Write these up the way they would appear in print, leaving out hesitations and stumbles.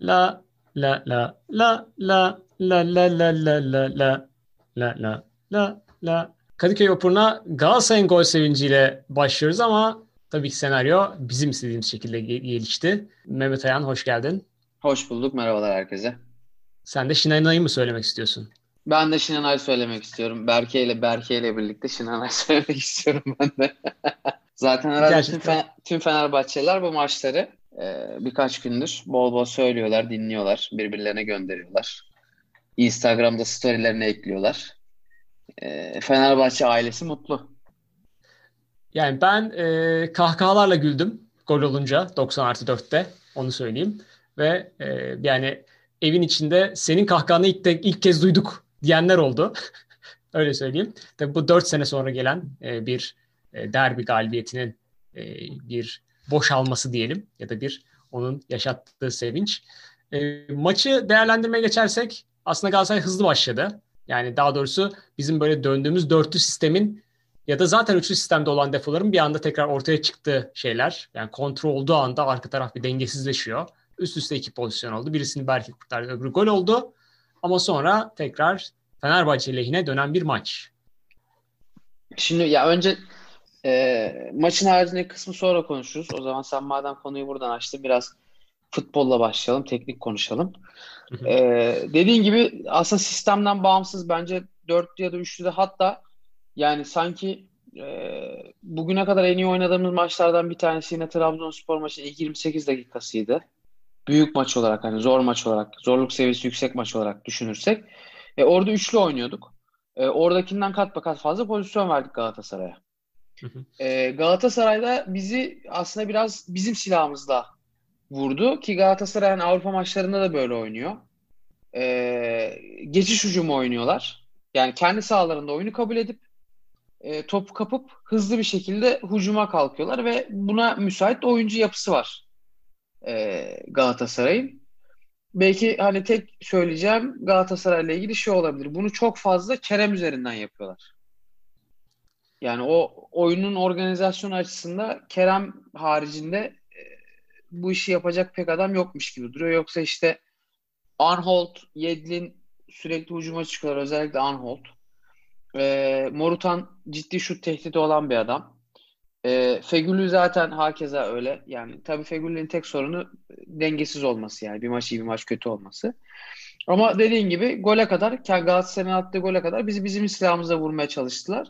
La la la la la la la la la la la la la la. Kadıköy Vapur'una Galatasaray'ın gol sevinciyle başlıyoruz ama tabii ki senaryo bizim istediğimiz şekilde gelişti. Mehmet Ayhan, hoş geldin. Hoş bulduk. Merhabalar herkese. Sen de Şinay'ı mı söylemek istiyorsun? Ben de Şinay söylemek istiyorum. Berke ile birlikte Şinay söylemek istiyorum ben de. Zaten herhalde tüm Fenerbahçeliler bu maçları birkaç gündür bol bol söylüyorlar, dinliyorlar, birbirlerine gönderiyorlar. Instagram'da storylerine ekliyorlar. Fenerbahçe ailesi mutlu. Yani ben kahkahalarla güldüm gol olunca 90+4'te, onu söyleyeyim. Ve yani evin içinde senin kahkahanı ilk kez duyduk diyenler oldu. Öyle söyleyeyim. Tabii bu 4 sene sonra gelen bir derbi galibiyetinin bir boşalması diyelim ya da bir onun yaşattığı sevinç. Maçı değerlendirmeye geçersek aslında Galatasaray hızlı başladı. Yani daha doğrusu bizim böyle döndüğümüz dörtlü sistemin ya da zaten üçlü sistemde olan defoların bir anda tekrar ortaya çıktığı şeyler. Yani kontrol olduğu anda arka taraf bir dengesizleşiyor. Üst üste iki pozisyon oldu. Birisini Berke kurtardı, öbürü gol oldu. Ama sonra tekrar Fenerbahçe lehine dönen bir maç. Şimdi ya önce maçın haricindeki kısmı sonra konuşuruz. O zaman sen madem konuyu buradan açtın biraz futbolla başlayalım, teknik konuşalım. Dediğin gibi aslında sistemden bağımsız bence 4'lü ya da 3'lü de hatta yani sanki bugüne kadar en iyi oynadığımız maçlardan bir tanesi yine Trabzonspor maçı ilk 28 dakikasıydı. Büyük maç olarak hani zor maç olarak, zorluk seviyesi yüksek maç olarak düşünürsek. Orada üçlü oynuyorduk. Oradakinden kat be kat fazla pozisyon verdik Galatasaray'a. Galatasaray'da bizi aslında biraz bizim silahımızla vurdu ki Galatasaray yani Avrupa maçlarında da böyle oynuyor. Geçiş hücumu oynuyorlar. Yani kendi sahalarında oyunu kabul edip topu kapıp hızlı bir şekilde hücuma kalkıyorlar ve buna müsait oyuncu yapısı var Galatasaray'ın. Belki hani tek söyleyeceğim Galatasaray'la ilgili şey olabilir. Bunu çok fazla Kerem üzerinden yapıyorlar. Yani o oyunun organizasyonu açısında Kerem haricinde bu işi yapacak pek adam yokmuş gibi duruyor. Yoksa işte Anholt, Yedlin sürekli hücuma çıkıyorlar. Özellikle Anholt. Morutan ciddi şut tehdidi olan bir adam. Fegülü zaten hakeza öyle. Yani tabii Fegülü'nün tek sorunu dengesiz olması yani. Bir maç iyi bir maç kötü olması. Ama dediğin gibi gole kadar, Galatasaray'ın attığı gole kadar bizi bizim silahımıza vurmaya çalıştılar.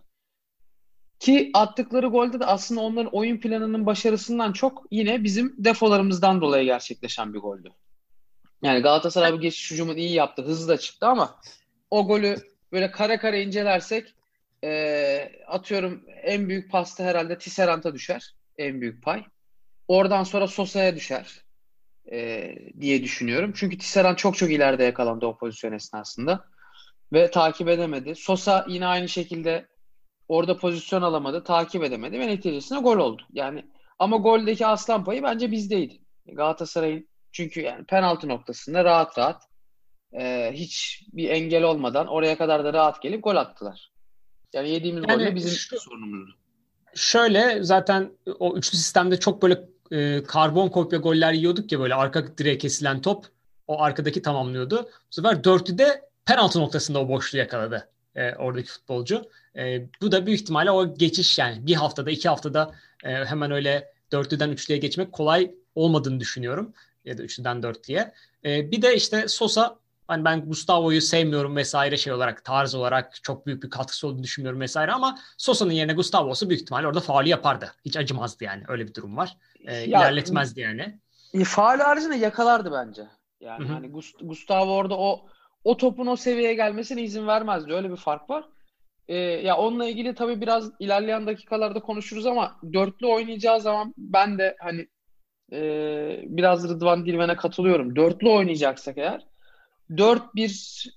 Ki attıkları golde de aslında onların oyun planının başarısından çok yine bizim defolarımızdan dolayı gerçekleşen bir goldü. Yani Galatasaray bir geçiş hücumunu iyi yaptı. Hızlı da çıktı ama o golü böyle kare kare incelersek atıyorum en büyük pasta herhalde Tisserant'a düşer. En büyük pay. Oradan sonra Sosa'ya düşer diye düşünüyorum. Çünkü Tisserant çok ileride yakalandı o pozisyon esnasında. Ve takip edemedi. Sosa yine aynı şekilde orada pozisyon alamadı, takip edemedi ve neticesinde gol oldu. Yani ama goldeki aslan payı bence bizdeydi. Galatasaray'ın çünkü yani penaltı noktasında rahat hiç bir engel olmadan oraya kadar da rahat gelip gol attılar. Yani yediğimiz golle bizim sorunumuzdu. Şöyle zaten o üçlü sistemde çok böyle karbon kopya goller yiyorduk ya böyle arka direğe kesilen top o arkadaki tamamlıyordu. Bu sefer dörtlüde penaltı noktasında o boşluğu yakaladı oradaki futbolcu. Bu da büyük ihtimalle o geçiş yani bir haftada iki haftada hemen öyle dörtlüden üçlüye geçmek kolay olmadığını düşünüyorum. Ya da üçlüden dörtlüye. Bir de işte Sosa hani ben Gustavo'yu sevmiyorum vesaire şey olarak tarz olarak çok büyük bir katkısı olduğunu düşünmüyorum vesaire ama Sosa'nın yerine Gustavo olsa büyük ihtimalle orada faali yapardı. Hiç acımazdı yani öyle bir durum var. İlerletmezdi yani. Faal haricinde yakalardı bence. Yani hani Gustavo orada o topun o seviyeye gelmesine izin vermezdi. Öyle bir fark var. Ya onunla ilgili tabii biraz ilerleyen dakikalarda konuşuruz ama dörtlü oynayacağı zaman ben de hani biraz Rıdvan Dilmen'e katılıyorum. Dörtlü oynayacaksak eğer 4-1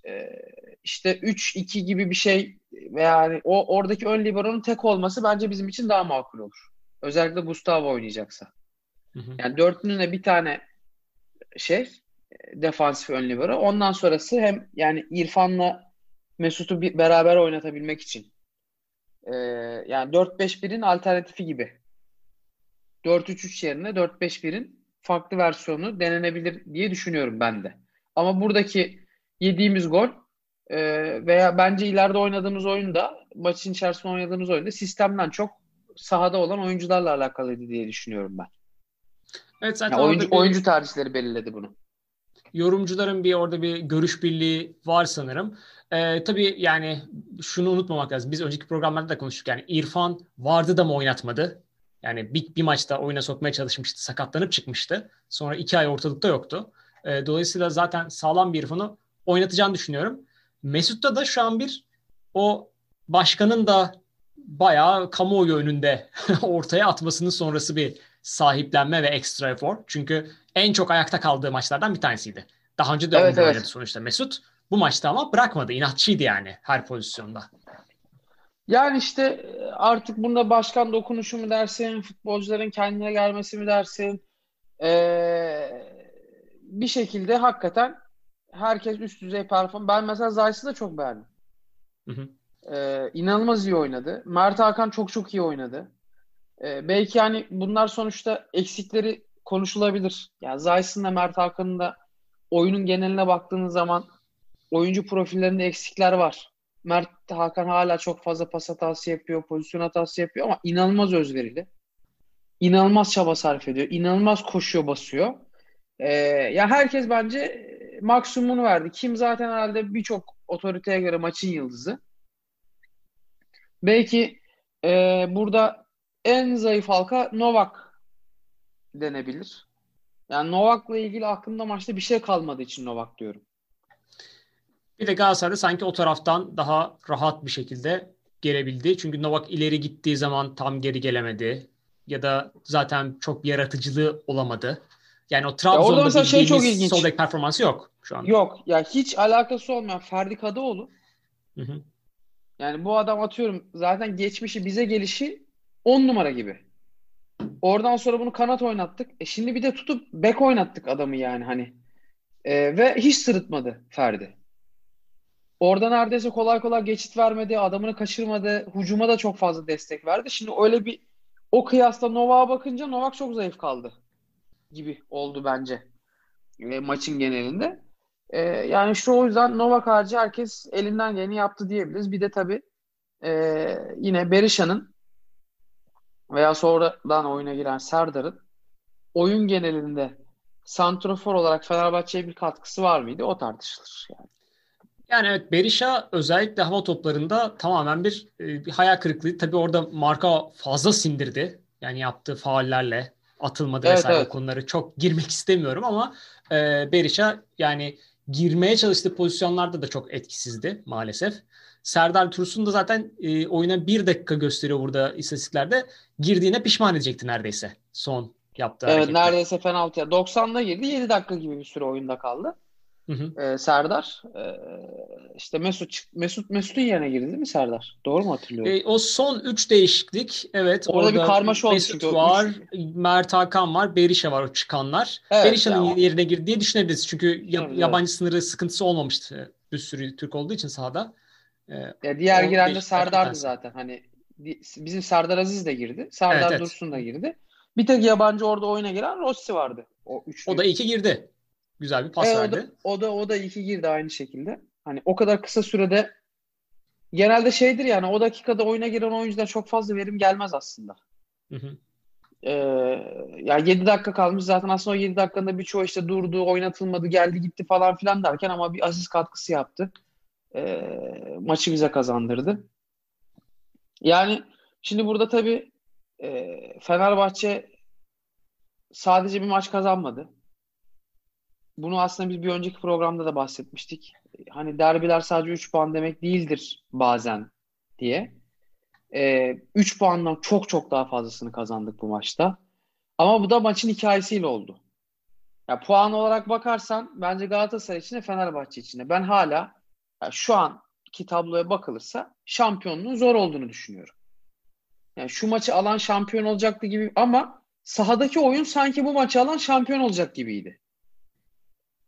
işte 3-2 gibi bir şey yani o oradaki ön liberonun tek olması bence bizim için daha makul olur. Özellikle Gustavo oynayacaksa. Yani dörtlünün de bir tane şey defansif ön libero. Ondan sonrası hem yani İrfan'la Mesut'u beraber oynatabilmek için. Yani 4-5-1'in alternatifi gibi. 4-3-3 yerine 4-5-1'in farklı versiyonu denenebilir diye düşünüyorum ben de. Ama buradaki yediğimiz gol veya bence ileride oynadığımız oyunda, maçın içerisinde oynadığımız oyunda sistemden çok sahada olan oyuncularla alakalıydı diye düşünüyorum ben. Evet, zaten yani oyuncu tercihleri belirledi bunu. Yorumcuların orada bir görüş birliği var sanırım. Tabii yani şunu unutmamak lazım. Biz önceki programlarda da konuştuk. Yani İrfan vardı da mı oynatmadı? Yani bir maçta oyuna sokmaya çalışmıştı. Sakatlanıp çıkmıştı. Sonra 2 ay ortalıkta yoktu. Dolayısıyla zaten sağlam bir İrfan'ı oynatacağını düşünüyorum. Mesut'ta da şu an o başkanın da bayağı kamuoyu önünde ortaya atmasının sonrası bir sahiplenme ve ekstra efor. Çünkü en çok ayakta kaldığı maçlardan bir tanesiydi. Daha önce de oynadı sonuçta Mesut. Bu maçta ama bırakmadı. İnatçıydı yani her pozisyonda. Yani işte artık bunda başkan dokunuşu mu dersin, futbolcuların kendine gelmesi mi dersin? Bir şekilde hakikaten herkes üst düzey performans. Ben mesela Zayt'ı da çok beğendim. Hı hı. İnanılmaz iyi oynadı. Mert Hakan çok iyi oynadı. Belki yani bunlar sonuçta eksikleri konuşulabilir. Yani Zayt'ın da Mert Hakan'ın da oyunun geneline baktığınız zaman oyuncu profillerinde eksikler var. Mert Hakan hala çok fazla pas hatası yapıyor, pozisyon hatası yapıyor ama inanılmaz özverili. İnanılmaz çaba sarf ediyor. İnanılmaz koşuyor, basıyor. Ya herkes bence maksimumunu verdi. Kim zaten herhalde birçok otoriteye göre maçın yıldızı. Belki burada en zayıf halka Novak denebilir. Yani Novak'la ilgili aklımda maçta bir şey kalmadığı için Novak diyorum. Bir de Galatasaray'da sanki o taraftan daha rahat bir şekilde gelebildi. Çünkü Novak ileri gittiği zaman tam geri gelemedi. Ya da zaten çok yaratıcılığı olamadı. Yani o Trabzon'da bildiğimiz sol bek performansı yok şu anda. Yok. Ya hiç alakası olmayan Ferdi Kadıoğlu. Hı hı. Yani bu adam atıyorum zaten geçmişi bize gelişi 10 numara gibi. Oradan sonra bunu kanat oynattık. Şimdi bir de tutup bek oynattık adamı yani hani. Ve hiç sırıtmadı Ferdi. Orada neredeyse kolay kolay geçit vermedi. Adamını kaçırmadı. Hücuma da çok fazla destek verdi. Şimdi öyle bir o kıyasla Novak'a bakınca Novak çok zayıf kaldı gibi oldu bence maçın genelinde. Yani şu o yüzden Novak harici herkes elinden geleni yaptı diyebiliriz. Bir de tabii yine Berisha'nın veya sonradan oyuna giren Serdar'ın oyun genelinde santrafor olarak Fenerbahçe'ye bir katkısı var mıydı? O tartışılır yani. Yani evet, Berisha özellikle hava toplarında tamamen bir hayal kırıklığı. Tabii orada Marko fazla sindirdi. Yani yaptığı faullerle atılmadı vesaire konuları çok girmek istemiyorum ama Berisha yani girmeye çalıştığı pozisyonlarda da çok etkisizdi maalesef. Serdar Dursun da zaten oyuna 1 dakika gösteriyor burada istatistiklerde. Girdiğine pişman edecekti neredeyse son yaptığı hareketi. Evet, neredeyse penaltıya. 90'da girdi, 7 dakika gibi bir süre oyunda kaldı. Hı hı. Serdar işte Mesut'un yerine girdi değil mi Serdar? Doğru mu hatırlıyorum? O son 3 değişiklik evet. Orada bir karmaşa oldu çünkü. Mesut var, Mert Hakan var, Berisha var o çıkanlar. Evet, Berisha'nın yerine girdi diye düşünebiliriz. Çünkü yabancı sınırı sıkıntısı olmamıştı. Bir sürü Türk olduğu için sahada. Diğer giren de Serdar'dı zaten. Hani bizim Sardar Aziz de girdi. Serdar Dursun da girdi. Bir tek yabancı orada oyuna giren Rossi vardı. O da iyi ki girdi. Güzel bir pas verdi. O da iki girdi aynı şekilde. Hani o kadar kısa sürede genelde şeydir yani o dakikada oyuna giren oyuncudan çok fazla verim gelmez aslında. Hı hı. Yani 7 dakika kalmış zaten aslında o 7 dakikada birçoğu işte durdu, oynatılmadı, geldi gitti falan filan derken ama bir asist katkısı yaptı. Maçı bize kazandırdı. Yani şimdi burada tabii Fenerbahçe sadece bir maç kazanmadı. Bunu aslında biz bir önceki programda da bahsetmiştik. Hani derbiler sadece 3 puan demek değildir bazen diye. 3 puandan çok daha fazlasını kazandık bu maçta. Ama bu da maçın hikayesiyle oldu. Ya, puan olarak bakarsan bence Galatasaray için de Fenerbahçe için de. Ben hala şu anki tabloya bakılırsa şampiyonluğun zor olduğunu düşünüyorum. Yani şu maçı alan şampiyon olacaktı gibi ama sahadaki oyun sanki bu maçı alan şampiyon olacak gibiydi.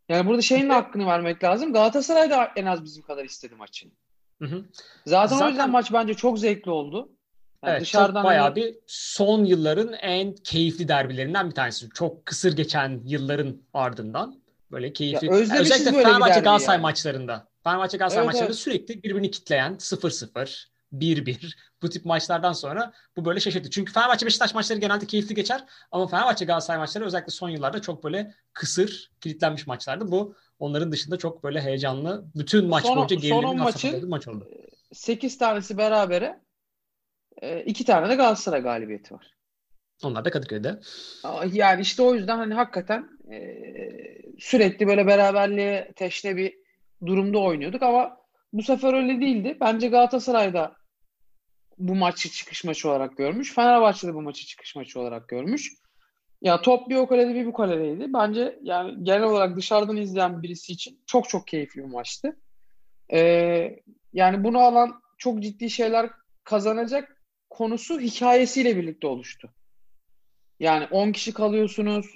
Yani burada şeyin hakkını vermek lazım. Galatasaray da en az bizim kadar istedi maçı. Zaten o yüzden maç bence çok zevkli oldu. Yani evet, çok bayağı hani... bir son yılların en keyifli derbilerinden bir tanesi. Çok kısır geçen yılların ardından böyle keyifli. Ya, özellikle böyle Fenerbahçe Galatasaray yani maçlarında. Fenerbahçe Galatasaray evet, maçlarında evet, sürekli birbirini kitleyen 0-0, 1-1 bu tip maçlardan sonra bu böyle şaşırttı. Çünkü Fenerbahçe Beşiktaş maçları genelde keyifli geçer ama Fenerbahçe Galatasaray maçları özellikle son yıllarda çok böyle kısır, kilitlenmiş maçlardı. Bu onların dışında çok böyle heyecanlı. Bütün maç boyunca gerilimli maçın maç oldu. 8 tanesi berabere, 2 tane de Galatasaray galibiyeti var. Onlar da Kadıköy'de. Yani işte o yüzden hani hakikaten sürekli böyle beraberliğe teşne bir durumda oynuyorduk ama bu sefer öyle değildi. Bence Galatasaray'da bu maçı çıkış maçı olarak görmüş. Fenerbahçe'de bu maçı çıkış maçı olarak görmüş. Ya top bir o kalede bir bu kaledeydi. Bence yani genel olarak dışarıdan izleyen birisi için çok çok keyifli bir maçtı. Yani bunu alan çok ciddi şeyler kazanacak konusu hikayesiyle birlikte oluştu. Yani 10 kişi kalıyorsunuz.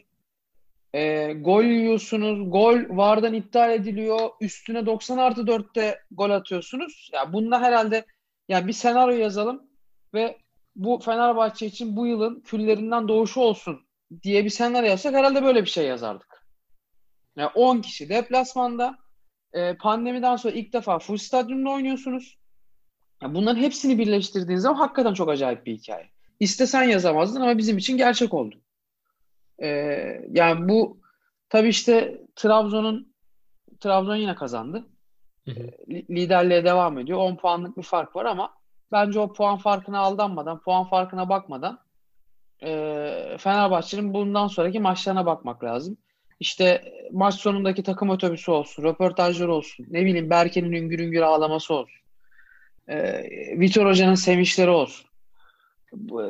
Gol yiyorsunuz. Gol VAR'dan iptal ediliyor. Üstüne 90+4'te gol atıyorsunuz. Ya bunda herhalde yani bir senaryo yazalım ve bu Fenerbahçe için bu yılın küllerinden doğuşu olsun diye bir senaryo yazsak herhalde böyle bir şey yazardık. Yani 10 kişi deplasmanda pandemiden sonra ilk defa full stadyumda oynuyorsunuz. Yani bunların hepsini birleştirdiğiniz zaman hakikaten çok acayip bir hikaye. İstesen yazamazdın ama bizim için gerçek oldu. Yani bu tabii işte Trabzon yine kazandı. Liderliğe devam ediyor. 10 puanlık bir fark var ama bence o puan farkına aldanmadan, puan farkına bakmadan Fenerbahçe'nin bundan sonraki maçlarına bakmak lazım. İşte maç sonundaki takım otobüsü olsun, röportajlar olsun, ne bileyim Berke'nin üngür üngür ağlaması olsun, Vitor Hoca'nın sevinçleri olsun,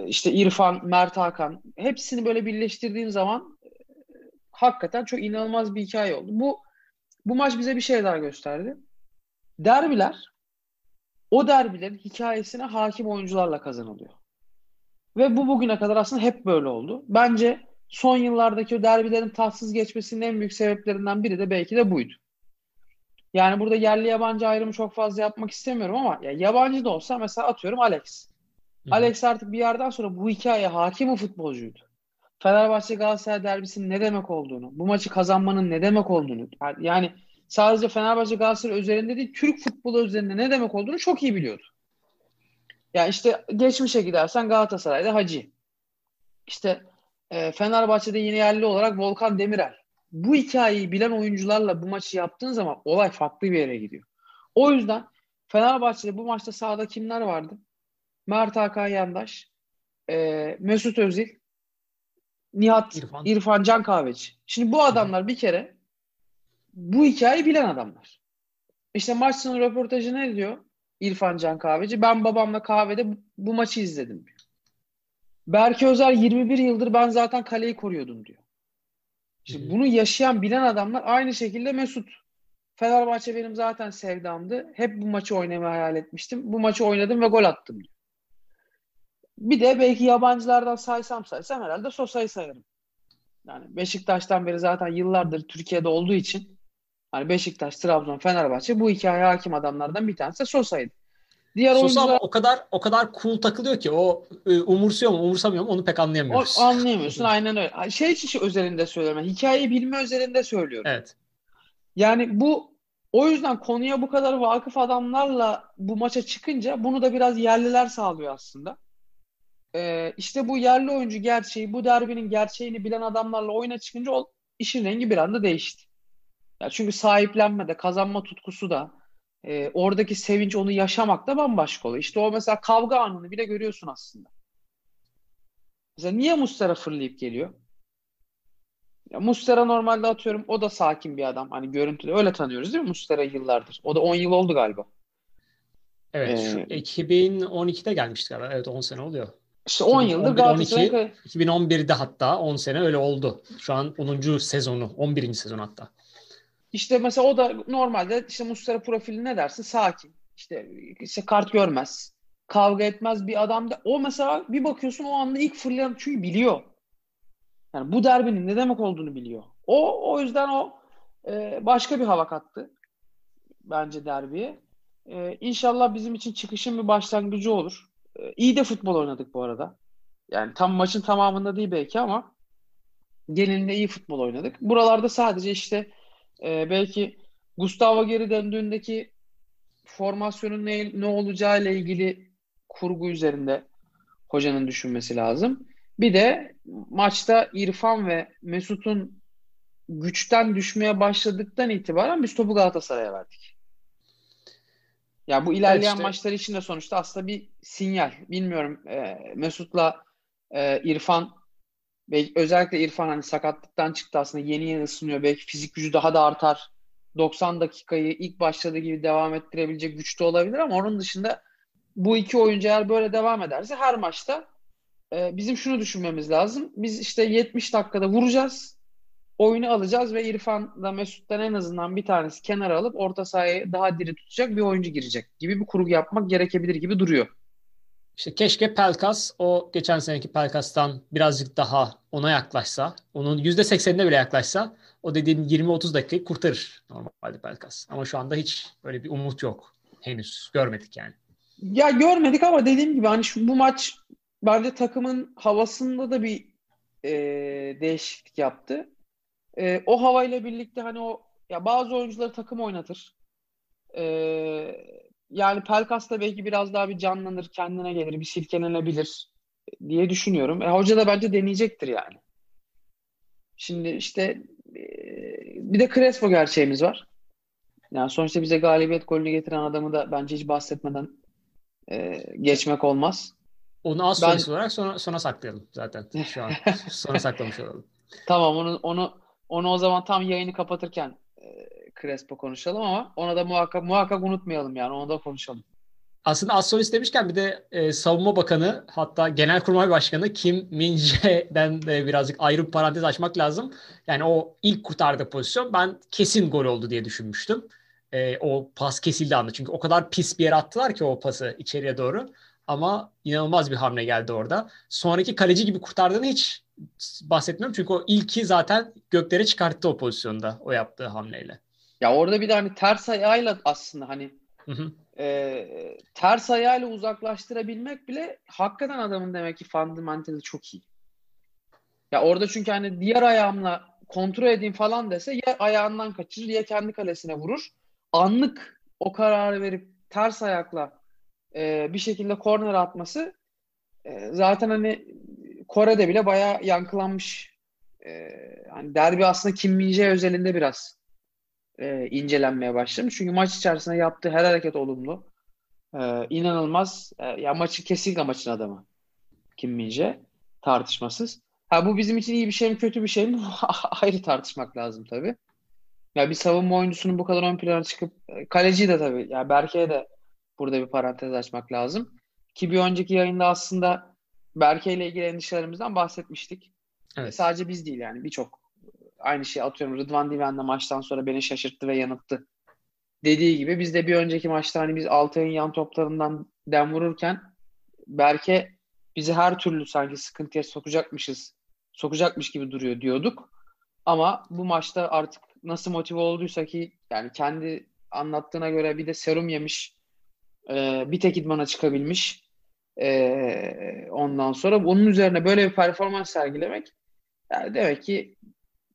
işte İrfan, Mert Hakan, hepsini böyle birleştirdiğin zaman hakikaten çok inanılmaz bir hikaye oldu. Bu maç bize bir şey daha gösterdi. Derbiler, o derbilerin hikayesine hakim oyuncularla kazanılıyor. Ve bu bugüne kadar aslında hep böyle oldu. Bence son yıllardaki o derbilerin tatsız geçmesinin en büyük sebeplerinden biri de belki de buydu. Yani burada yerli yabancı ayrımı çok fazla yapmak istemiyorum ama ya yabancı da olsa mesela atıyorum Alex. Alex artık bir yerden sonra bu hikayeye hakim bir futbolcuydu. Fenerbahçe Galatasaray derbisinin ne demek olduğunu, bu maçı kazanmanın ne demek olduğunu, yani sadece Fenerbahçe Galatasaray üzerinde değil, Türk futbolu üzerinde ne demek olduğunu çok iyi biliyordu. Yani işte geçmişe gidersen Galatasaray'da Hacı, işte Fenerbahçe'de yine yerli olarak Volkan Demirel. Bu hikayeyi bilen oyuncularla bu maçı yaptığın zaman olay farklı bir yere gidiyor. O yüzden Fenerbahçe'de bu maçta sahada kimler vardı? Mert Hakan Yandaş, Mesut Özil, İrfan Can Kahveci. Şimdi bu adamlar bir kere bu hikayeyi bilen adamlar. İşte maç sonu röportajı ne diyor İrfan Can Kahveci? Ben babamla kahvede bu maçı izledim diyor. Berke Özer 21 yıldır ben zaten kaleyi koruyordum diyor. Şimdi bunu yaşayan bilen adamlar aynı şekilde Mesut. Fenerbahçe benim zaten sevdamdı. Hep bu maçı oynamayı hayal etmiştim. Bu maçı oynadım ve gol attım diyor. Bir de belki yabancılardan saysam herhalde Sosa'yı sayarım. Yani Beşiktaş'tan beri zaten yıllardır Türkiye'de olduğu için hani Beşiktaş, Trabzon, Fenerbahçe bu hikayeye hakim adamlardan bir tanesi de Sosa'ydı. Diğer Sosa oyuncular... o kadar cool takılıyor ki o umursuyor mu umursamıyor mu onu pek anlayamıyoruz. Anlayamıyorsun aynen öyle. Şey için özelinde söylüyorum. Yani hikayeyi bilme özelinde söylüyorum. Evet. Yani bu o yüzden konuya bu kadar vakıf adamlarla bu maça çıkınca bunu da biraz yerliler sağlıyor aslında. İşte bu yerli oyuncu gerçeği, bu derbinin gerçeğini bilen adamlarla oyuna çıkınca işin rengi bir anda değişti. Yani çünkü sahiplenme de, kazanma tutkusu da, oradaki sevinç, onu yaşamak da bambaşka oluyor. İşte o mesela kavga anını bile görüyorsun aslında. Mesela niye Muslera fırlayıp geliyor? Ya Muslera normalde atıyorum o da sakin bir adam. Hani görüntüde öyle tanıyoruz değil mi Muslera'yı yıllardır? O da 10 yıl oldu galiba. Evet. 2012'de gelmişti galiba. Evet 10 sene oluyor. İşte 10 yıldır 11, Galatasaray... 12, 2011'de hatta 10 sene öyle oldu. Şu an 10. sezonu, 11. sezon hatta. İşte mesela o da normalde işte Muslera profili ne dersin? Sakin. İşte kart görmez. Kavga etmez bir adam da. O mesela bir bakıyorsun o anda ilk fırlayan çünkü biliyor. Yani bu derbinin ne demek olduğunu biliyor. O yüzden başka bir hava kattı bence derbiye. İnşallah bizim için çıkışın bir başlangıcı olur. İyi de futbol oynadık bu arada. Yani tam maçın tamamında değil belki ama genelinde iyi futbol oynadık. Buralarda sadece işte belki Gustavo geri döndüğündeki formasyonun ne olacağı ile ilgili kurgu üzerinde hocanın düşünmesi lazım. Bir de maçta İrfan ve Mesut'un güçten düşmeye başladıktan itibaren biz topu Galatasaray'a verdik. Ya bu ilerleyen işte, maçlar için de sonuçta aslında bir sinyal. Bilmiyorum Mesut'la İrfan, özellikle İrfan hani sakatlıktan çıktı aslında yeni ısınıyor. Belki fizik gücü daha da artar. 90 dakikayı ilk başladığı gibi devam ettirebilecek güçte olabilir ama onun dışında bu iki oyuncu eğer böyle devam ederse her maçta bizim şunu düşünmemiz lazım. Biz işte 70 dakikada vuracağız, oyunu alacağız ve İrfan'da Mesut'tan en azından bir tanesi kenara alıp orta sahayı daha diri tutacak bir oyuncu girecek gibi bir kurgu yapmak gerekebilir gibi duruyor. İşte keşke Pelkas, o geçen seneki Pelkas'tan birazcık daha ona yaklaşsa, onun %80'ine bile yaklaşsa o dediğin 20-30 dakikayı kurtarır normalde Pelkas. Ama şu anda hiç böyle bir umut yok. Henüz görmedik yani. Ya görmedik ama dediğim gibi hani bu maç bence takımın havasında da bir değişiklik yaptı. O havayla birlikte hani o ya bazı oyuncuları takım oynatır. Yani Pelkas da belki biraz daha bir canlanır, kendine gelir, bir silkelenebilir diye düşünüyorum. Hoca da bence deneyecektir yani. Şimdi işte bir de Crespo gerçeğimiz var. Yani sonuçta bize galibiyet golünü getiren adamı da bence hiç bahsetmeden geçmek olmaz. Onu az sorusu olarak sona saklayalım zaten şu an. Sona saklamış olalım. Tamam onu o zaman tam yayını kapatırken Crespo konuşalım ama ona da muhakkak unutmayalım yani onu da konuşalım. Aslında az soru istemişken bir de Savunma Bakanı hatta Genelkurmay Başkanı Kim Min-jae'den de birazcık ayrı bir parantez açmak lazım. Yani o ilk kurtardığı pozisyon ben kesin gol oldu diye düşünmüştüm. O pas kesildi anda. Çünkü o kadar pis bir yere attılar ki o pası içeriye doğru. Ama inanılmaz bir hamle geldi orada. Sonraki kaleci gibi kurtardığını hiç bahsetmiyorum. Çünkü o ilki zaten göklere çıkarttı o pozisyonda. O yaptığı hamleyle. Ya orada bir de hani ters ayağıyla aslında hani ters ayağıyla uzaklaştırabilmek bile hakikaten adamın demek ki fundamentali çok iyi. Ya orada çünkü hani diğer ayağımla kontrol edeyim falan dese ya ayağından kaçırır ya kendi kalesine vurur. Anlık o kararı verip ters ayakla bir şekilde korner atması zaten hani Kore'de bile bayağı yankılanmış. Hani derbi aslında Kim Min-jae özelinde biraz incelenmeye başlamış. Çünkü maç içerisinde yaptığı her hareket olumlu. İnanılmaz. Ya maçı kesinlikle maçın adamı. Kim Min-jae tartışmasız. Ha bu bizim için iyi bir şey mi kötü bir şey mi? Ayrı tartışmak lazım tabii. Ya bir savunma oyuncusunun bu kadar ön plana çıkıp kaleciyi de tabii ya Berke'ye de burada bir parantez açmak lazım. Ki bir önceki yayında aslında Berke ile ilgili endişelerimizden bahsetmiştik. Evet. Sadece biz değil yani birçok aynı şeyi atıyorum. Rıdvan Diven'le maçtan sonra beni şaşırttı ve yanılttı. Dediği gibi biz de bir önceki maçta hani biz Altay'ın yan toplarından dem vururken Berke bizi her türlü sanki sıkıntıya sokacakmış gibi duruyor diyorduk. Ama bu maçta artık nasıl motive olduysa ki yani kendi anlattığına göre bir de serum yemiş, bir tek idmana çıkabilmiş. Ondan sonra onun üzerine böyle bir performans sergilemek yani demek ki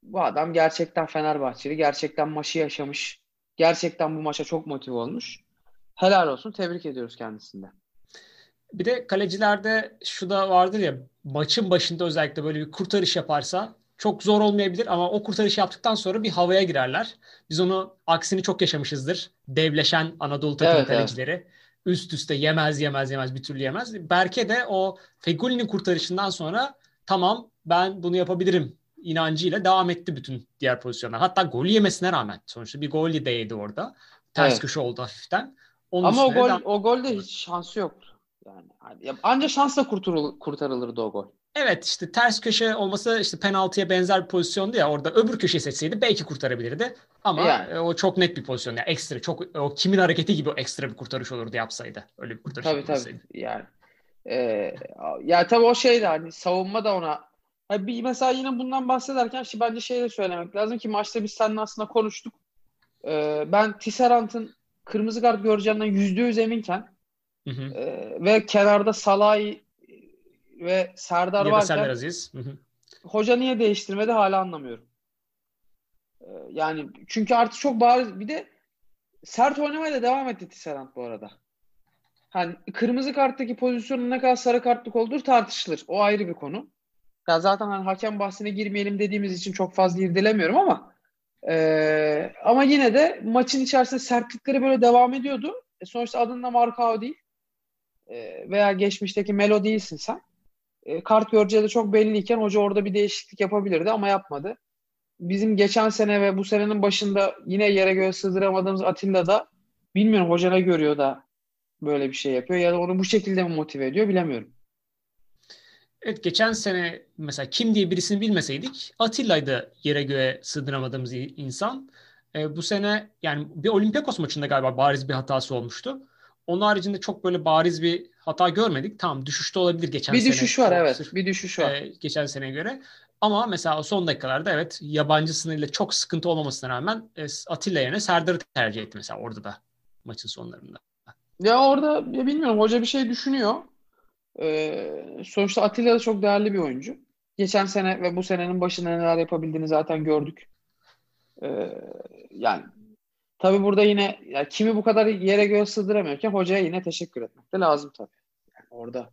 bu adam gerçekten Fenerbahçeli, gerçekten maçı yaşamış, gerçekten bu maça çok motive olmuş. Helal olsun, tebrik ediyoruz kendisini. Bir de kalecilerde şu da vardır ya, maçın başında özellikle böyle bir kurtarış yaparsa çok zor olmayabilir ama o kurtarışı yaptıktan sonra bir havaya girerler. Biz onu aksini çok yaşamışızdır. Devleşen Anadolu takım kalecileri. Evet. Üst üste yemez bir türlü yemez. Berke de o Fegüli'nin kurtarışından sonra tamam ben bunu yapabilirim inancıyla devam etti bütün diğer pozisyonlar. Hatta golü yemesine rağmen sonuçta bir golü de yedi orada. Ters köşe oldu hafiften. Onun ama o golde hiç şansı yoktu. Yani anca şansla kurtarılırdı o gol. Evet işte ters köşe olması işte penaltıya benzer bir pozisyondu ya orada öbür köşeyi seçseydi belki kurtarabilirdi ama yani. O çok net bir pozisyon yani ekstra çok o kimin hareketi gibi o ekstra bir kurtarış olurdu yapsaydı öyle bir kurtarış olmasaydı. Tabii yani ya tabii o şeydi hani savunma da ona bir mesela yine bundan bahsederken işte bence şey de söylemek lazım ki maçta biz seninle aslında konuştuk ben Tisserant'ın kırmızı kart göreceğinden %100 eminken Hı. Ve kenarda Salay ve Serdar varken Serdar Aziz. Hı. Hoca niye değiştirmedi hala anlamıyorum. Yani çünkü artık çok bariz, bir de sert oynamaya da devam etti Tisserant bu arada. Hani kırmızı karttaki pozisyonun ne kadar sarı kartlık olduğu tartışılır. O ayrı bir konu. Ya zaten hani hakem bahsine girmeyelim dediğimiz için çok fazla irdelemiyorum ama yine de maçın içerisinde sertlikleri böyle devam ediyordu. Sonuçta adında Marko değil. Veya geçmişteki Melo değilsin sen. Kart göreceği de çok belliyken hoca orada bir değişiklik yapabilirdi ama yapmadı. Bizim geçen sene ve bu senenin başında yine yere göğe sığdıramadığımız Attila da bilmiyorum hoca ne görüyor da böyle bir şey yapıyor. Ya da onu bu şekilde mi motive ediyor bilemiyorum. Evet, geçen sene mesela kim diye birisini bilmeseydik Atilla'ydı yere göğe sığdıramadığımız insan. Bu sene yani bir Olympiakos maçında galiba bariz bir hatası olmuştu. Onun haricinde çok böyle bariz bir hata görmedik. Tamam, düşüşte olabilir geçen sene. Bir düşüş var, evet. Bir düşüş var. Geçen seneye göre. Ama mesela o son dakikalarda evet yabancı sınırıyla çok sıkıntı olmamasına rağmen Attila yerine Serdar'ı tercih etti mesela orada da maçın sonlarında. Ya orada ya bilmiyorum hoca bir şey düşünüyor. Sonuçta Attila da çok değerli bir oyuncu. Geçen sene ve bu senenin başında neler yapabildiğini zaten gördük. Yani tabii burada yine ya kimi bu kadar yere göğe sığdıramıyorken hocaya yine teşekkür etmek de lazım tabii. Yani orada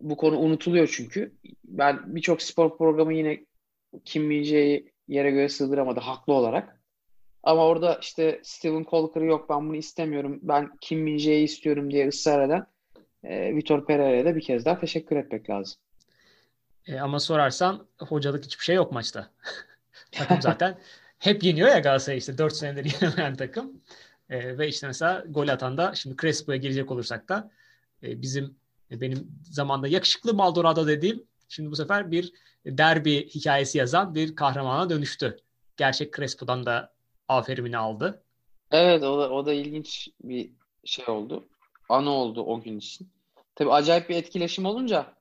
bu konu unutuluyor çünkü. Ben birçok spor programı yine Kim Min-jae'yi yere göğe sığdıramadı haklı olarak. Ama orada işte Steven Colker'ı yok ben bunu istemiyorum. Ben Kim Min-jae'yi istiyorum diye ısrar eden Vitor Pereira'ya da bir kez daha teşekkür etmek lazım. Ama sorarsan hocalık hiçbir şey yok maçta. Takım zaten hep yeniyor ya Galatasaray işte 4 senedir yenilmeyen takım. Ve işte mesela gol atan da şimdi Crespo'ya gelecek olursak da benim zamanda yakışıklı Maldonado dediğim şimdi bu sefer bir derbi hikayesi yazan bir kahramana dönüştü. Gerçek Crespo'dan da aferimini aldı. Evet o da ilginç bir şey oldu. Anı oldu o gün için. Tabii acayip bir etkileşim olunca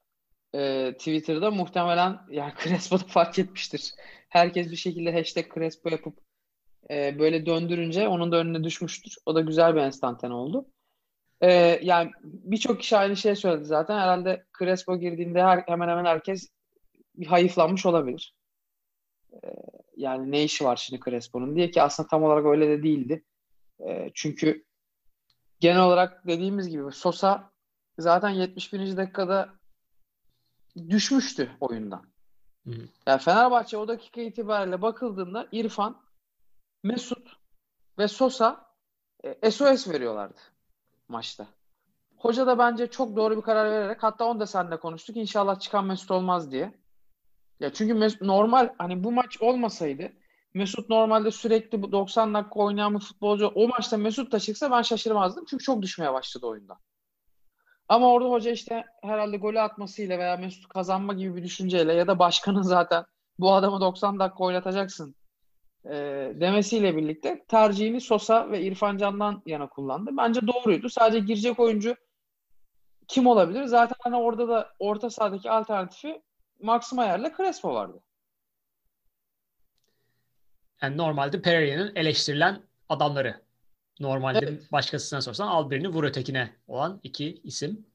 Twitter'da muhtemelen yani Crespo'da fark etmiştir. Herkes bir şekilde hashtag Crespo yapıp böyle döndürünce onun da önüne düşmüştür. O da güzel bir enstantane oldu. Yani birçok kişi aynı şey söyledi zaten. Herhalde Crespo girdiğinde hemen hemen herkes bir hayıflanmış olabilir. Yani ne işi var şimdi Crespo'nun diye ki aslında tam olarak öyle de değildi. Çünkü genel olarak dediğimiz gibi Sosa zaten 71. dakikada düşmüştü oyundan. Hı hı. Yani Fenerbahçe o dakika itibariyle bakıldığında İrfan, Mesut ve Sosa SOS veriyorlardı maçta. Hoca da bence çok doğru bir karar vererek, hatta onu da seninle konuştuk. İnşallah çıkan Mesut olmaz diye. Ya çünkü normal hani bu maç olmasaydı Mesut normalde sürekli 90 dakika oynayan bir futbolcu, o maçta Mesut da çıksa ben şaşırmazdım. Çünkü çok düşmeye başladı oyunda. Ama orada hoca işte herhalde golü atmasıyla veya Mesut kazanma gibi bir düşünceyle ya da başkanın zaten bu adamı 90 dakika oynatacaksın demesiyle birlikte tercihini Sosa ve İrfan Can'dan yana kullandı. Bence doğruydu. Sadece girecek oyuncu kim olabilir? Zaten hani orada da orta sahadaki alternatifi Max Meyer'le Crespo vardı. Yani normalde Pereira'nın eleştirilen adamları. Normalde evet. Başkasına sorsan al birini vur ötekine olan iki isim.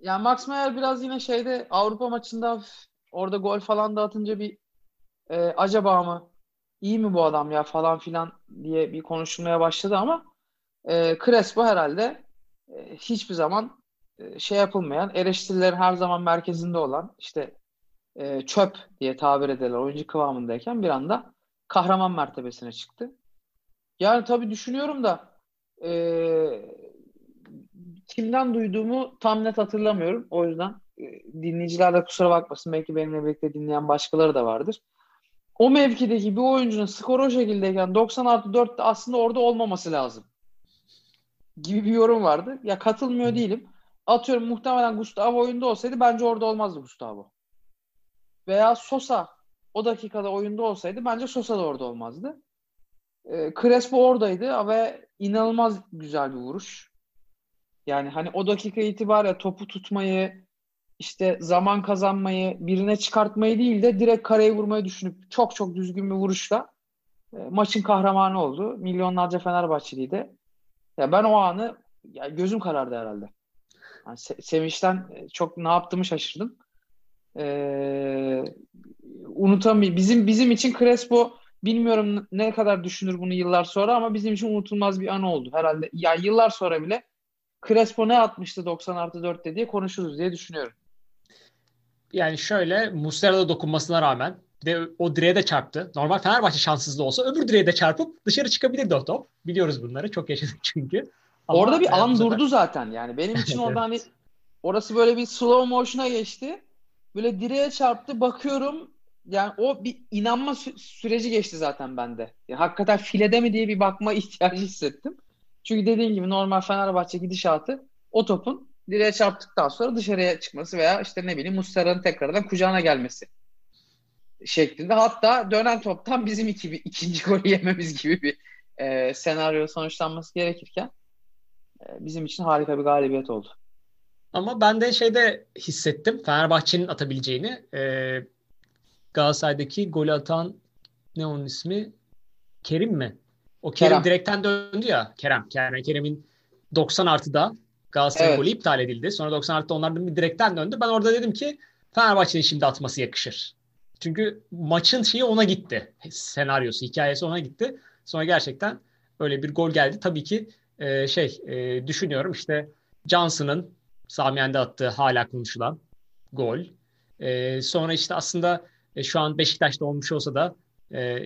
Yani Max Meyer biraz yine şeyde Avrupa maçında orada gol falan da atınca bir acaba mı iyi mi bu adam ya falan filan diye bir konuşulmaya başladı ama Crespo herhalde hiçbir zaman şey yapılmayan, eleştirilerin her zaman merkezinde olan işte çöp diye tabir edilen oyuncu kıvamındayken bir anda kahraman mertebesine çıktı. Yani tabii düşünüyorum da kimden duyduğumu tam net hatırlamıyorum. O yüzden dinleyiciler de kusura bakmasın. Belki benimle birlikte dinleyen başkaları da vardır. O mevkideki bir oyuncunun skoru o şekildeyken 90+4'te aslında orada olmaması lazım gibi bir yorum vardı. Ya katılmıyor değilim. Atıyorum muhtemelen Gustavo oyunda olsaydı bence orada olmazdı Gustavo. Veya Sosa o dakikada oyunda olsaydı bence Sosa da orada olmazdı. Crespo oradaydı ve inanılmaz güzel bir vuruş. Yani hani o dakika itibariyle topu tutmayı, işte zaman kazanmayı, birine çıkartmayı değil de direkt kareye vurmayı düşünüp çok çok düzgün bir vuruşla maçın kahramanı oldu. Milyonlarca Fenerbahçeliydi. Ya ben o anı ya gözüm karardı herhalde. Yani sevinçten çok ne yaptığımı şaşırdım. Unutamıyorum. Bizim için Crespo bilmiyorum ne kadar düşünür bunu yıllar sonra ama bizim için unutulmaz bir an oldu herhalde. Ya yani yıllar sonra bile Crespo ne atmıştı 90+4'te diye konuşuruz diye düşünüyorum. Yani şöyle, Muslera'da dokunmasına rağmen de o direğe de çarptı. Normal Fenerbahçe şanssızlığı olsa öbür direğe de çarpıp dışarı çıkabilirdi o top. Biliyoruz bunları. Çok yaşadık çünkü. Ama orada bir an durdu zaten. Yani benim için orada hani orası böyle bir slow motion'a geçti. Böyle direğe çarptı. Bakıyorum yani o bir inanma süreci geçti zaten bende. Yani hakikaten filede mi diye bir bakma ihtiyacı hissettim. Çünkü dediğim gibi normal Fenerbahçe gidişatı o topun direğe çarptıktan sonra dışarıya çıkması veya işte ne bileyim Muslera'nın tekrardan kucağına gelmesi şeklinde. Hatta dönen toptan bizim ikinci golü yememiz gibi bir senaryo sonuçlanması gerekirken bizim için harika bir galibiyet oldu. Ama ben de şeyde hissettim Fenerbahçe'nin atabileceğini. Galatasaray'daki golü atan ne onun ismi? Kerim mi? O Kerem direkten döndü ya. Kerem'in 90+da Galatasaray golü iptal edildi. Sonra 90+'da onlardan bir direkten döndü. Ben orada dedim ki Fenerbahçe'nin şimdi atması yakışır. Çünkü maçın şeyi ona gitti. Senaryosu, hikayesi ona gitti. Sonra gerçekten öyle bir gol geldi. Tabii ki düşünüyorum işte Johnson'ın Samiyen'de attığı hala konuşulan gol. Sonra işte aslında şu an Beşiktaş'ta olmuş olsa da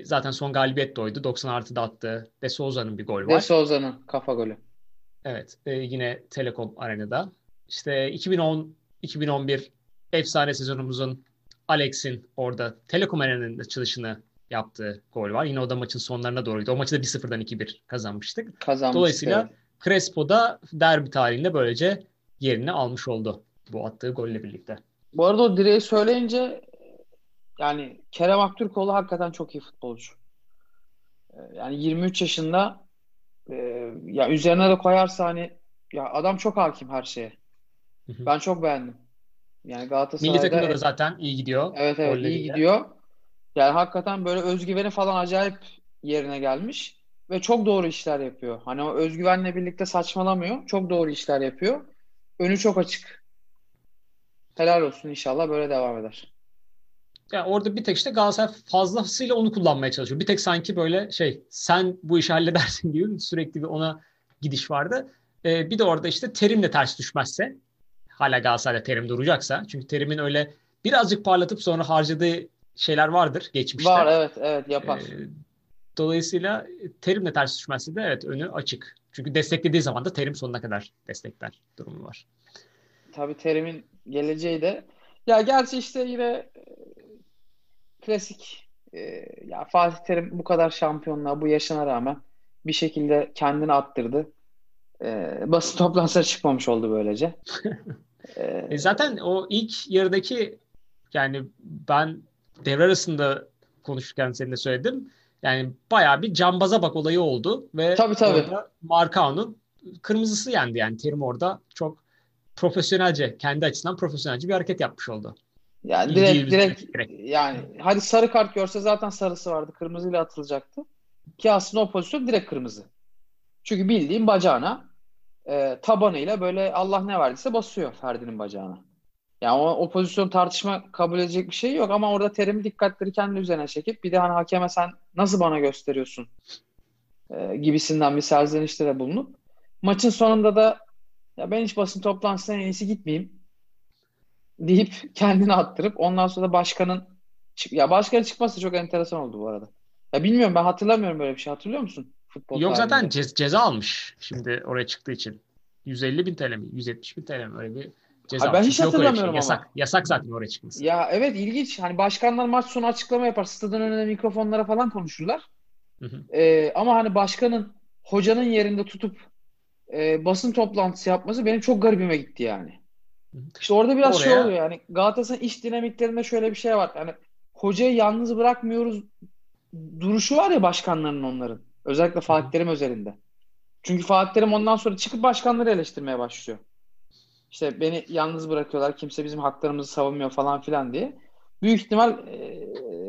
zaten son galibiyet de oydu. 90+da attığı De Souza'nın bir golü var. De Souza'nın kafa golü. Evet. Yine Telekom Arena'da. İşte 2010-2011 efsane sezonumuzun Alex'in orada Telekom Arena'nın açılışını yaptığı gol var. Yine o da maçın sonlarına doğruydu. O maçı da 1-0'dan 2-1 kazanmıştık. Dolayısıyla Crespo da derbi tarihinde böylece yerini almış oldu bu attığı golle birlikte. Bu arada o direği söyleyince yani Kerem Aktürkoğlu hakikaten çok iyi futbolcu. Yani 23 yaşında ya üzerine de koyarsa hani ya adam çok hakim her şeye. Hı-hı. Ben çok beğendim. Yani Galatasaray'da milli takımda da zaten iyi gidiyor. Evet iyi gidiyor. Yani hakikaten böyle özgüveni falan acayip yerine gelmiş ve çok doğru işler yapıyor. Hani o özgüvenle birlikte saçmalamıyor. Çok doğru işler yapıyor. Önü çok açık. Helal olsun, inşallah böyle devam eder. Yani orada bir tek işte Galatasaray fazlasıyla onu kullanmaya çalışıyor. Bir tek sanki böyle sen bu işi halledersin gibi sürekli bir ona gidiş vardı. Bir de orada işte Terim'le ters düşmezse, hala Galatasaray'da Terim duracaksa, çünkü Terim'in öyle birazcık parlatıp sonra harcadığı şeyler vardır geçmişte. Var, evet yapar. Dolayısıyla Terim'le ters düşmezse de evet önü açık. Çünkü desteklediği zaman da Terim sonuna kadar destekler durumu var. Tabii Terim'in geleceği de ya gerçi işte yine klasik ya Fatih Terim bu kadar şampiyonluğa, bu yaşına rağmen bir şekilde kendini attırdı. Basın toplantısı çıkmamış oldu böylece. Zaten o ilk yarıdaki yani ben devre arasında konuşurken seninle söyledim. Yani bayağı bir cambaza bak olayı oldu ve tabii. Marko'nun kırmızısı yendi. Yani Terim orada çok profesyonelce, kendi açısından profesyonelce bir hareket yapmış oldu. Yani direkt yani hadi sarı kart görse zaten sarısı vardı. Kırmızıyla atılacaktı. Ki aslında o pozisyon direkt kırmızı. Çünkü bildiğin bacağına tabanıyla böyle Allah ne verdiyse basıyor Ferdi'nin bacağına. Yani o pozisyon tartışma kabul edecek bir şey yok ama orada Terim dikkatleri kendi üzerine çekip bir de hani hakeme sen nasıl bana gösteriyorsun gibisinden bir serzenişte de bulunup maçın sonunda da ya ben hiç basın toplantısına en iyisi gitmeyeyim deyip kendini attırıp ondan sonra da başkanın çıkması çok enteresan oldu bu arada. Ya bilmiyorum, ben hatırlamıyorum böyle bir şey. Hatırlıyor musun? Futbol yok tarihinde. Zaten ceza almış şimdi oraya çıktığı için. 150.000 TL mi? 170.000 TL mi? Öyle bir ceza. Ben hiç hatırlamıyorum ama. Yasak zaten oraya çıkması. Ya evet, ilginç. Hani başkanlar maç sonu açıklama yapar. Stadın önünde mikrofonlara falan konuşurlar. Hı. Ama hani başkanın hocanın yerinde tutup basın toplantısı yapması benim çok garibime gitti yani. Hı. İşte orada biraz oraya... oluyor yani. Galatasaray'ın iş dinamiklerinde şöyle bir şey var. Yani hocayı yalnız bırakmıyoruz duruşu var ya başkanların onların. Özellikle Fatih Terim özelinde. Çünkü Fatih Terim ondan sonra çıkıp başkanları eleştirmeye başlıyor. İşte beni yalnız bırakıyorlar, kimse bizim haklarımızı savunmuyor falan filan diye. Büyük ihtimal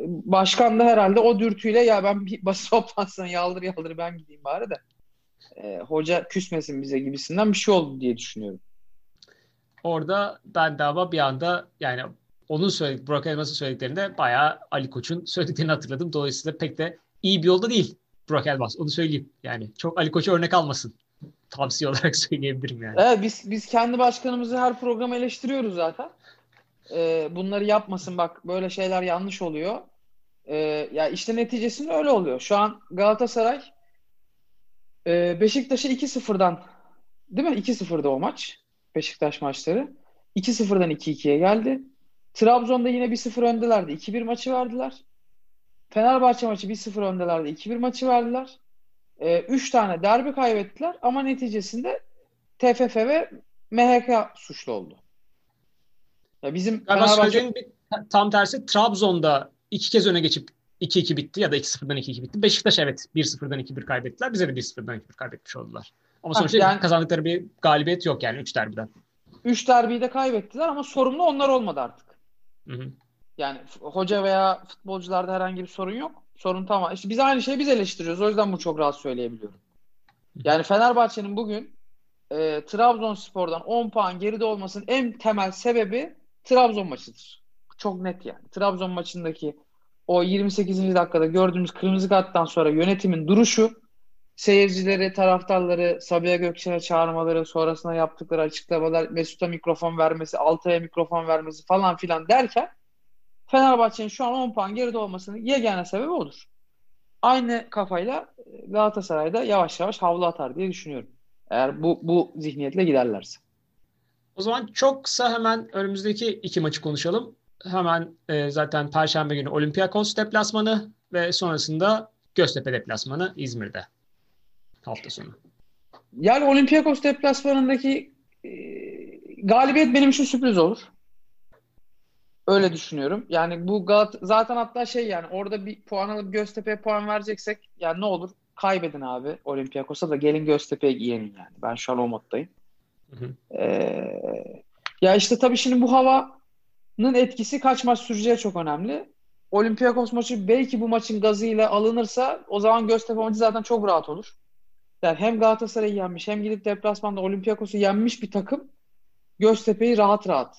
başkan da herhalde o dürtüyle ya ben basın toplantısına yaldır ben gideyim bari de hoca küsmesin bize gibisinden bir şey oldu diye düşünüyorum. Orada ben de ama bir anda yani onun söyledik, Burak Elmas'ın söylediklerinde bayağı Ali Koç'un söylediklerini hatırladım. Dolayısıyla pek de iyi bir yolda değil Burak Elmas. Onu söyleyeyim. Yani çok Ali Koç'a örnek almasın. Tavsiye olarak söyleyebilirim yani. Evet, biz kendi başkanımızı her programa eleştiriyoruz zaten. Bunları yapmasın, bak böyle şeyler yanlış oluyor. Ya işte neticesinde öyle oluyor. Şu an Galatasaray Beşiktaş'a 2-0'dan, değil mi? 2-0'da o maç. Beşiktaş maçları. 2-0'dan 2-2'ye geldi. Trabzon'da yine 1-0 öndelerdi. 2-1 maçı verdiler. Fenerbahçe maçı 1-0 öndelerdi. 2-1 maçı verdiler. 3 tane derbi kaybettiler ama neticesinde TFF ve MHK suçlu oldu. Ya bizim Fenerbahçe'nin tam tersi, Trabzon'da 2 kez öne geçip 2-2 bitti ya da 2-0'dan 2-2 bitti. Beşiktaş evet 1-0'dan 2-1 kaybettiler. Bize de 1-0'dan 2-1 kaybetmiş oldular. Ama sonuçta yani, kazandıkları bir galibiyet yok yani 3 derbiden. 3 derbiyi de kaybettiler ama sorumlu onlar olmadı artık. Hı hı. Yani hoca veya futbolcularda herhangi bir sorun yok. Sorun tamam. İşte biz aynı şeyi biz eleştiriyoruz. O yüzden bunu çok rahat söyleyebiliyorum. Yani Fenerbahçe'nin bugün Trabzonspor'dan 10 puan geride olmasının en temel sebebi Trabzon maçıdır. Çok net yani. Trabzon maçındaki o 28. dakikada gördüğümüz kırmızı karttan sonra yönetimin duruşu, seyircileri, taraftarları Sabiha Gökçen'e çağırmaları, sonrasında yaptıkları açıklamalar, Mesut'a mikrofon vermesi, Altay'a mikrofon vermesi falan filan derken Fenerbahçe'nin şu an 10 puan geride olmasının yegane sebebi odur. Aynı kafayla Galatasaray'da yavaş yavaş havlu atar diye düşünüyorum. Eğer bu zihniyetle giderlerse. O zaman çok kısa hemen önümüzdeki iki maçı konuşalım. Hemen zaten Perşembe günü Olympiakos deplasmanı ve sonrasında Göztepe deplasmanı İzmir'de hafta sonu. Yani Olympiakos deplasmanındaki galibiyet benim için sürpriz olur. Öyle düşünüyorum. Yani bu zaten hatta şey yani orada bir puan alıp Göztepe'ye puan vereceksek yani ne olur kaybedin abi Olympiakos'a da gelin Göztepe'ye yenin yani. Ben şu an o moddayım. Hı hı. Ya işte tabii şimdi bu havanın etkisi kaç maç süreceği çok önemli. Olympiakos maçı belki bu maçın gazıyla alınırsa o zaman Göztepe maçı zaten çok rahat olur. Yani hem Galatasaray'ı yenmiş hem gidip deplasmanda Olympiakos'u yenmiş bir takım Göztepe'yi rahat rahat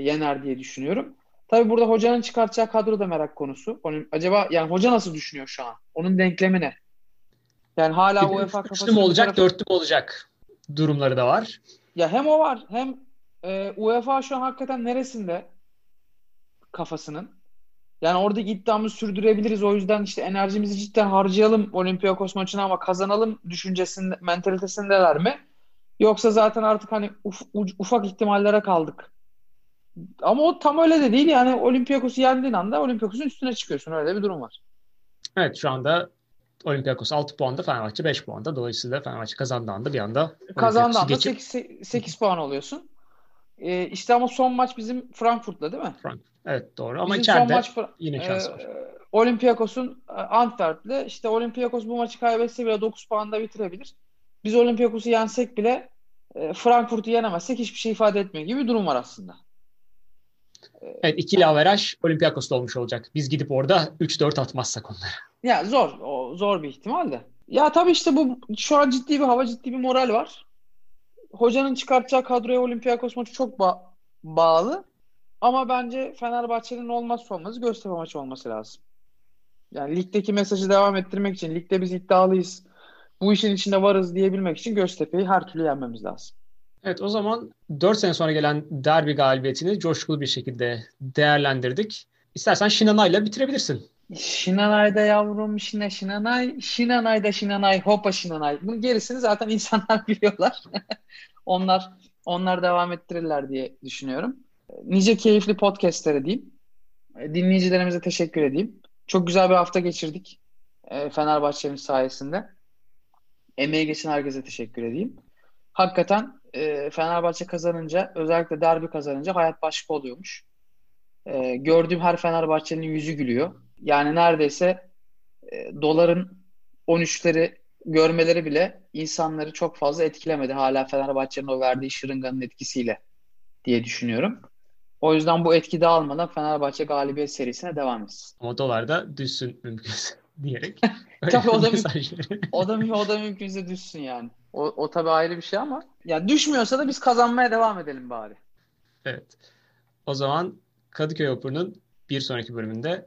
yener diye düşünüyorum. Tabii burada hocanın çıkartacağı kadro da merak konusu. Acaba yani hoca nasıl düşünüyor şu an? Onun denklemi ne? Yani hala UEFA kafası mı olacak, dörtlü mü olacak durumları da var. Ya hem o var hem UEFA şu an hakikaten neresinde kafasının? Yani oradaki iddiamızı sürdürebiliriz. O yüzden işte enerjimizi cidden harcayalım Olympiakos maçına ama kazanalım düşüncesinde, mentalitesindeler mi? Yoksa zaten artık hani ufak ihtimallere kaldık. Ama o tam öyle de değil. Yani Olympiakos'u yendiğin anda Olympiakos'un üstüne çıkıyorsun. Öyle bir durum var. Evet şu anda Olympiakos 6 puanda, Fenerbahçe 5 puanda. Dolayısıyla Fenerbahçe kazandığı anda bir anda Olympiakos'u geçip 8 puan oluyorsun. İşte ama son maç bizim Frankfurt'la değil mi? Frankfurt. Evet doğru ama bizim içeride maç, yine şans var. Olympiakos'un Antwerp'le işte Olympiakos bu maçı kaybetse bile 9 puanda bitirebilir. Biz Olympiakos'u yensek bile Frankfurt'u yenemezsek hiçbir şey ifade etmiyor gibi bir durum var aslında. Evet ikili averaj Olympiakos'ta olmuş olacak. Biz gidip orada 3-4 atmazsak onlara. Ya zor bir ihtimal de. Ya tabii işte bu şu an ciddi bir hava, ciddi bir moral var. Hocanın çıkartacağı kadroya Olympiakos maçı çok bağlı. Ama bence Fenerbahçe'nin olmazsa olmazı Göztepe maçı olması lazım. Yani ligdeki mesajı devam ettirmek için, ligde biz iddialıyız, bu işin içinde varız diyebilmek için Göztepe'yi her türlü yenmemiz lazım. Evet o zaman 4 sene sonra gelen derbi galibiyetini coşkulu bir şekilde değerlendirdik. İstersen Şinanay'la bitirebilirsin. Şinanay'da yavrum Şinanay, Şinanay'da Şinanay, hopa Şinanay. Bunun gerisini zaten insanlar biliyorlar. onlar devam ettirirler diye düşünüyorum. Nice keyifli podcastlere diyeyim. Dinleyicilerimize teşekkür edeyim. Çok güzel bir hafta geçirdik. Fenerbahçe'nin sayesinde. Emeği geçen herkese teşekkür edeyim. Hakikaten Fenerbahçe kazanınca, özellikle derbi kazanınca hayat başka oluyormuş. Gördüğüm her Fenerbahçe'nin yüzü gülüyor. Yani neredeyse doların 13'leri görmeleri bile insanları çok fazla etkilemedi. Hala Fenerbahçe'nin o verdiği şırınganın etkisiyle diye düşünüyorum. O yüzden bu etki dağılmadan Fenerbahçe galibiyet serisine devam etsin. Ama dolar da düşsün mümkünse. diyerek. Tabii o da mümkünse düşsün yani. O tabii ayrı bir şey ama. Ya düşmüyorsa da biz kazanmaya devam edelim bari. Evet. O zaman Kadıköy Opera'nın bir sonraki bölümünde